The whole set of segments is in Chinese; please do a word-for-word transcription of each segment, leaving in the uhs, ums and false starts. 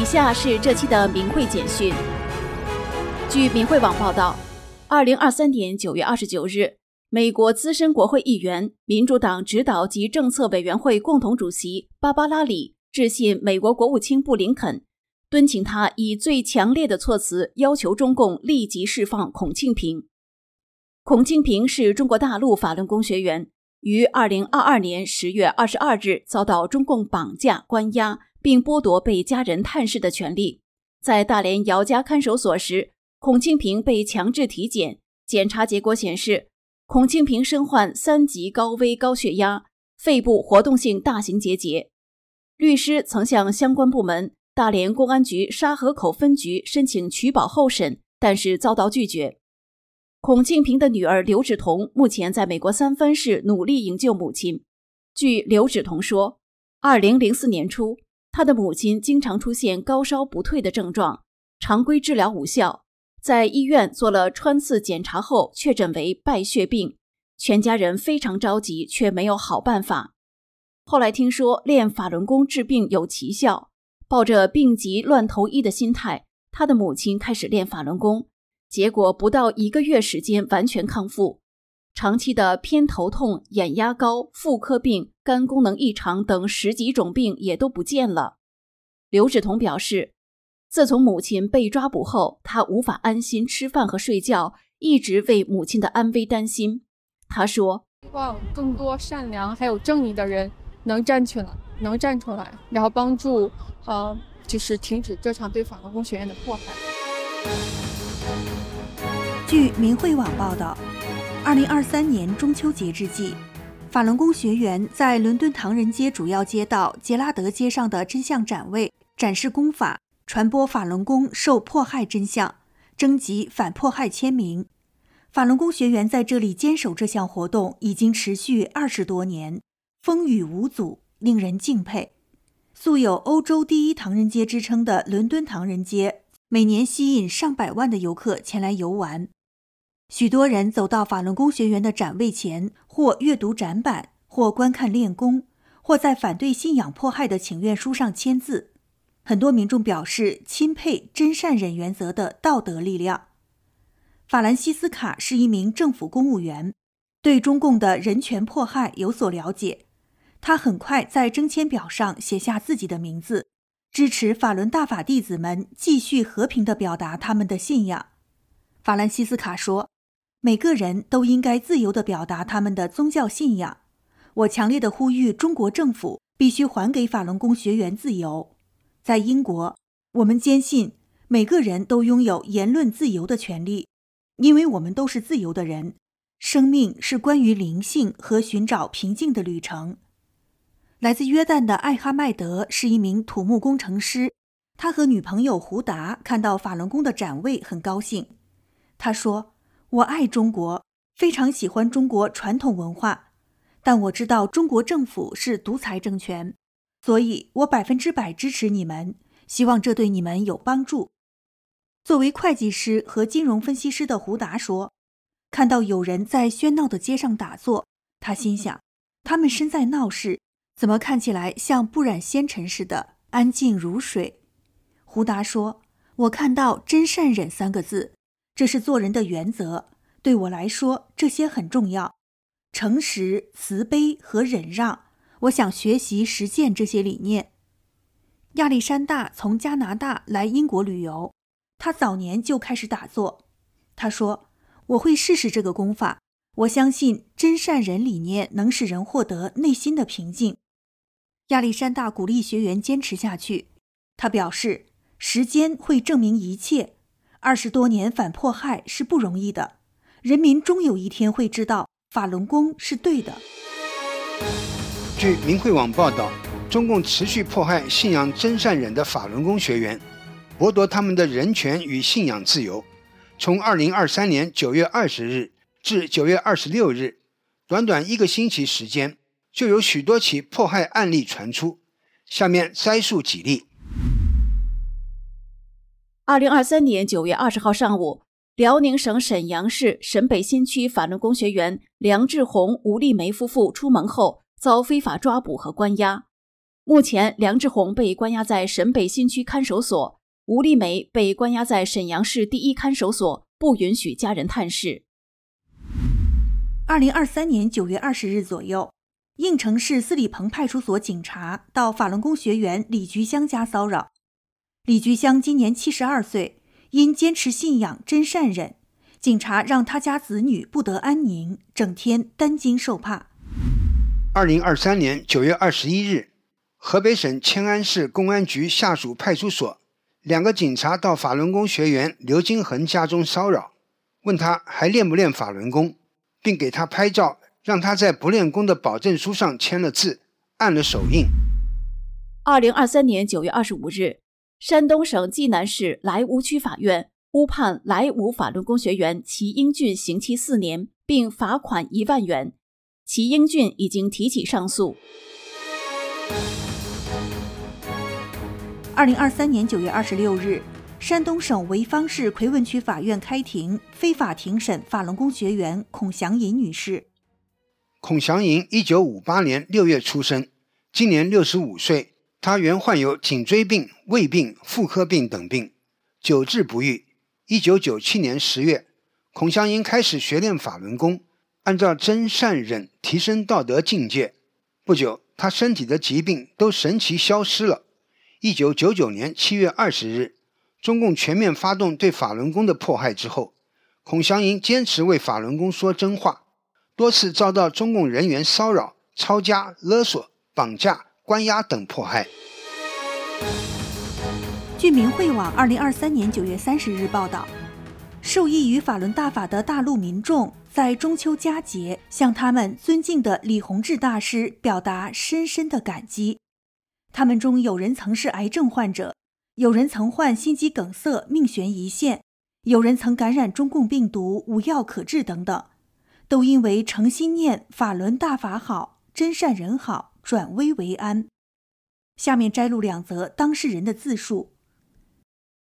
以下是这期的明慧简讯。据明慧网报道，二零二三年九月二十九日，美国资深国会议员、民主党指导及政策委员会共同主席芭芭拉·里致信美国国务卿布林肯，敦请他以最强烈的措辞要求中共立即释放孔庆平。孔庆平是中国大陆法轮功学员，于二零二二年十月二十二日遭到中共绑架、关押，并剥夺被家人探视的权利。在大连姚家看守所时，孔庆平被强制体检，检查结果显示，孔庆平身患三级高危高血压、肺部活动性大型结节。律师曾向相关部门大连公安局沙河口分局申请取保候审，但是遭到拒绝。孔庆平的女儿刘芷彤目前在美国三藩市努力营救母亲。据刘芷彤说，二零零四年初，她的母亲经常出现高烧不退的症状，常规治疗无效，在医院做了穿刺检查后确诊为败血病，全家人非常着急，却没有好办法。后来听说练法轮功治病有奇效，抱着病急乱投医的心态，她的母亲开始练法轮功。结果不到一个月时间完全康复，长期的偏头痛、眼压高、妇科病、肝功能异常等十几种病也都不见了。刘芷彤表示，自从母亲被抓捕后，她无法安心吃饭和睡觉，一直为母亲的安危担心。她说：“希望更多善良还有正义的人能站起来，能站出来，然后帮助，呃，就是停止这场对法轮功学院的迫害。”据明慧网报道，二零二三年中秋节之际，法轮功学员在伦敦唐人街主要街道杰拉德街上的真相展位展示功法，传播法轮功受迫害真相，征集反迫害签名。法轮功学员在这里坚守这项活动已经持续二十多年，风雨无阻，令人敬佩。素有“欧洲第一唐人街”之称的伦敦唐人街，每年吸引上百万的游客前来游玩。许多人走到法轮功学员的展位前，或阅读展板，或观看练功，或在反对信仰迫害的请愿书上签字。很多民众表示钦佩真善忍原则的道德力量。法兰西斯卡是一名政府公务员，对中共的人权迫害有所了解。他很快在征签表上写下自己的名字，支持法轮大法弟子们继续和平地表达他们的信仰。法兰西斯卡说，每个人都应该自由地表达他们的宗教信仰。我强烈地呼吁中国政府必须还给法轮功学员自由。在英国，我们坚信每个人都拥有言论自由的权利，因为我们都是自由的人。生命是关于灵性和寻找平静的旅程。来自约旦的艾哈迈德是一名土木工程师，他和女朋友胡达看到法轮功的展位很高兴。他说，我爱中国，非常喜欢中国传统文化，但我知道中国政府是独裁政权，所以我百分之百支持你们，希望这对你们有帮助。作为会计师和金融分析师的胡达说，看到有人在喧闹的街上打坐，他心想，他们身在闹市，怎么看起来像不染纤尘似的安静如水。胡达说，我看到真善忍三个字，这是做人的原则，对我来说这些很重要。诚实、慈悲和忍让，我想学习实践这些理念。亚历山大从加拿大来英国旅游，他早年就开始打坐。他说，我会试试这个功法，我相信真善忍理念能使人获得内心的平静。亚历山大鼓励学员坚持下去，他表示，时间会证明一切。二十多年反迫害是不容易的，人民终有一天会知道法轮功是对的。据明慧网报道，中共持续迫害信仰真善忍的法轮功学员，剥夺他们的人权与信仰自由。从二零二三年九月二十日至九月二十六日，短短一个星期时间，就有许多起迫害案例传出。下面摘述几例。二零二三年九月二十号上午，辽宁省沈阳市沈北新区法轮功学员梁志红、吴丽梅夫妇出门后遭非法抓捕和关押。目前，梁志宏被关押在沈北新区看守所，吴丽梅被关押在沈阳市第一看守所，不允许家人探视。二零二三年九月二十日左右，应城市四里棚派出所警察到法轮功学员李菊香家骚扰。李菊香今年七十二岁，因坚持信仰真善忍，警察让他家子女不得安宁，整天担惊受怕。二零二三年九月二十一日，河北省迁安市公安局下属派出所，两个警察到法轮功学员刘金恒家中骚扰，问他还练不练法轮功，并给他拍照，让他在不练功的保证书上签了字，按了手印。二零二三年九月二十五日，山东省济南市莱芜区法院诬判莱芜法轮功学员齐英俊刑期四年，并罚款一万元。齐英俊已经提起上诉。二零二三年九月二十六日，山东省潍坊市奎文区法院开庭非法庭审法轮功学员孔祥银女士。孔祥银一九五八年六月出生，今年六十五岁，她原患有颈椎病、胃病、妇科病等病，久治不愈。一九九七年十月，孔祥银开始学练法轮功，按照真善忍提升道德境界。不久，她身体的疾病都神奇消失了。一九九九年七月二十日，中共全面发动对法轮功的迫害之后，孔祥银坚持为法轮功说真话，多次遭到中共人员骚扰、抄家、勒索、绑架、关押等迫害。据明慧网二零二三年九月三十日报道，受益于法轮大法的大陆民众在中秋佳节向他们尊敬的李洪志大师表达深深的感激。他们中有人曾是癌症患者，有人曾患心肌梗塞命悬一线，有人曾感染中共病毒无药可治等等，都因为诚心念法轮大法好、真善人好，转危为安。下面摘录两则当事人的自述。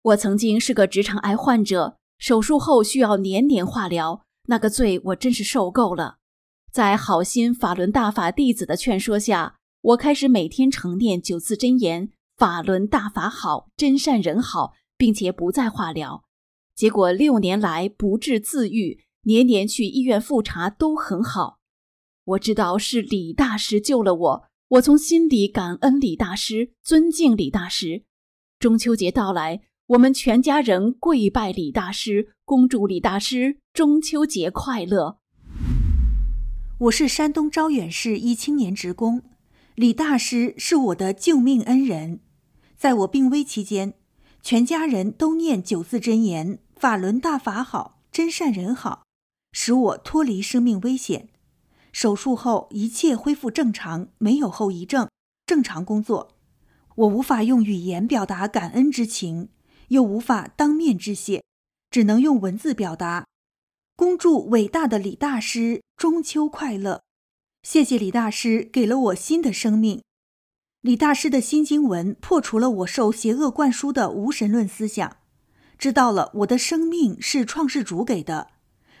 我曾经是个直肠癌患者，手术后需要年年化疗，那个罪我真是受够了。在好心法轮大法弟子的劝说下，我开始每天承念九字真言，法轮大法好、真善人好，并且不再化疗。结果六年来不治自愈，年年去医院复查都很好。我知道是李大师救了我，我从心里感恩李大师，尊敬李大师。中秋节到来，我们全家人跪拜李大师，恭祝李大师中秋节快乐。我是山东招远市一青年职工，李大师是我的救命恩人。在我病危期间，全家人都念九字真言，法轮大法好、真善人好，使我脱离生命危险。手术后一切恢复正常，没有后遗症，正常工作。我无法用语言表达感恩之情，又无法当面致谢，只能用文字表达。恭祝伟大的李大师中秋快乐。谢谢李大师给了我新的生命。李大师的新经文破除了我受邪恶灌输的无神论思想，知道了我的生命是创世主给的。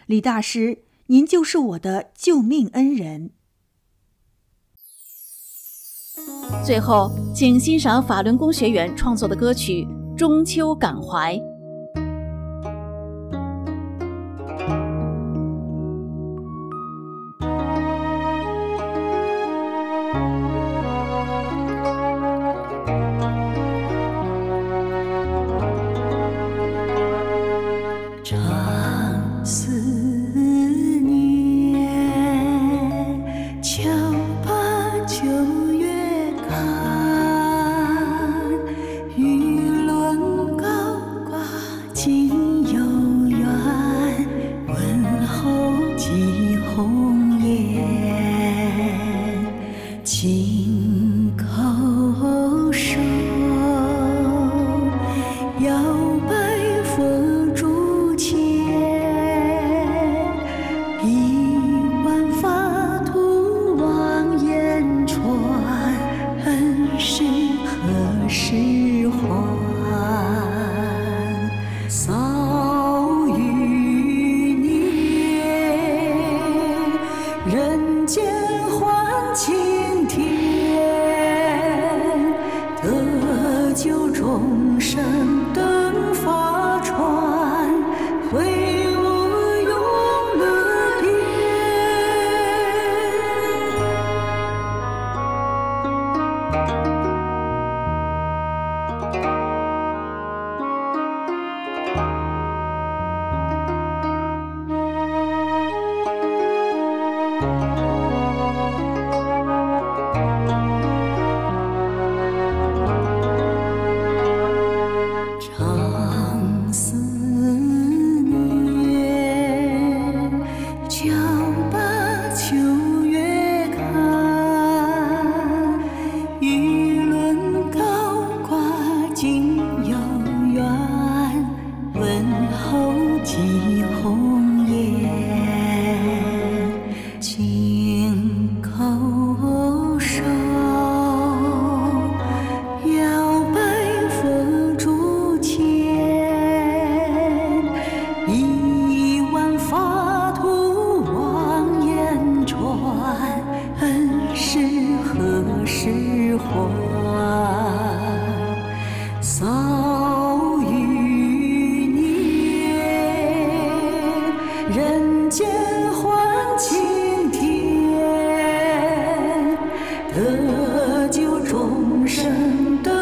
李大师，您就是我的救命恩人。最后，请欣赏法轮功学员创作的歌曲《中秋感怀》。人间欢晴天。众生等法船，回无永乐边。 得救众生的。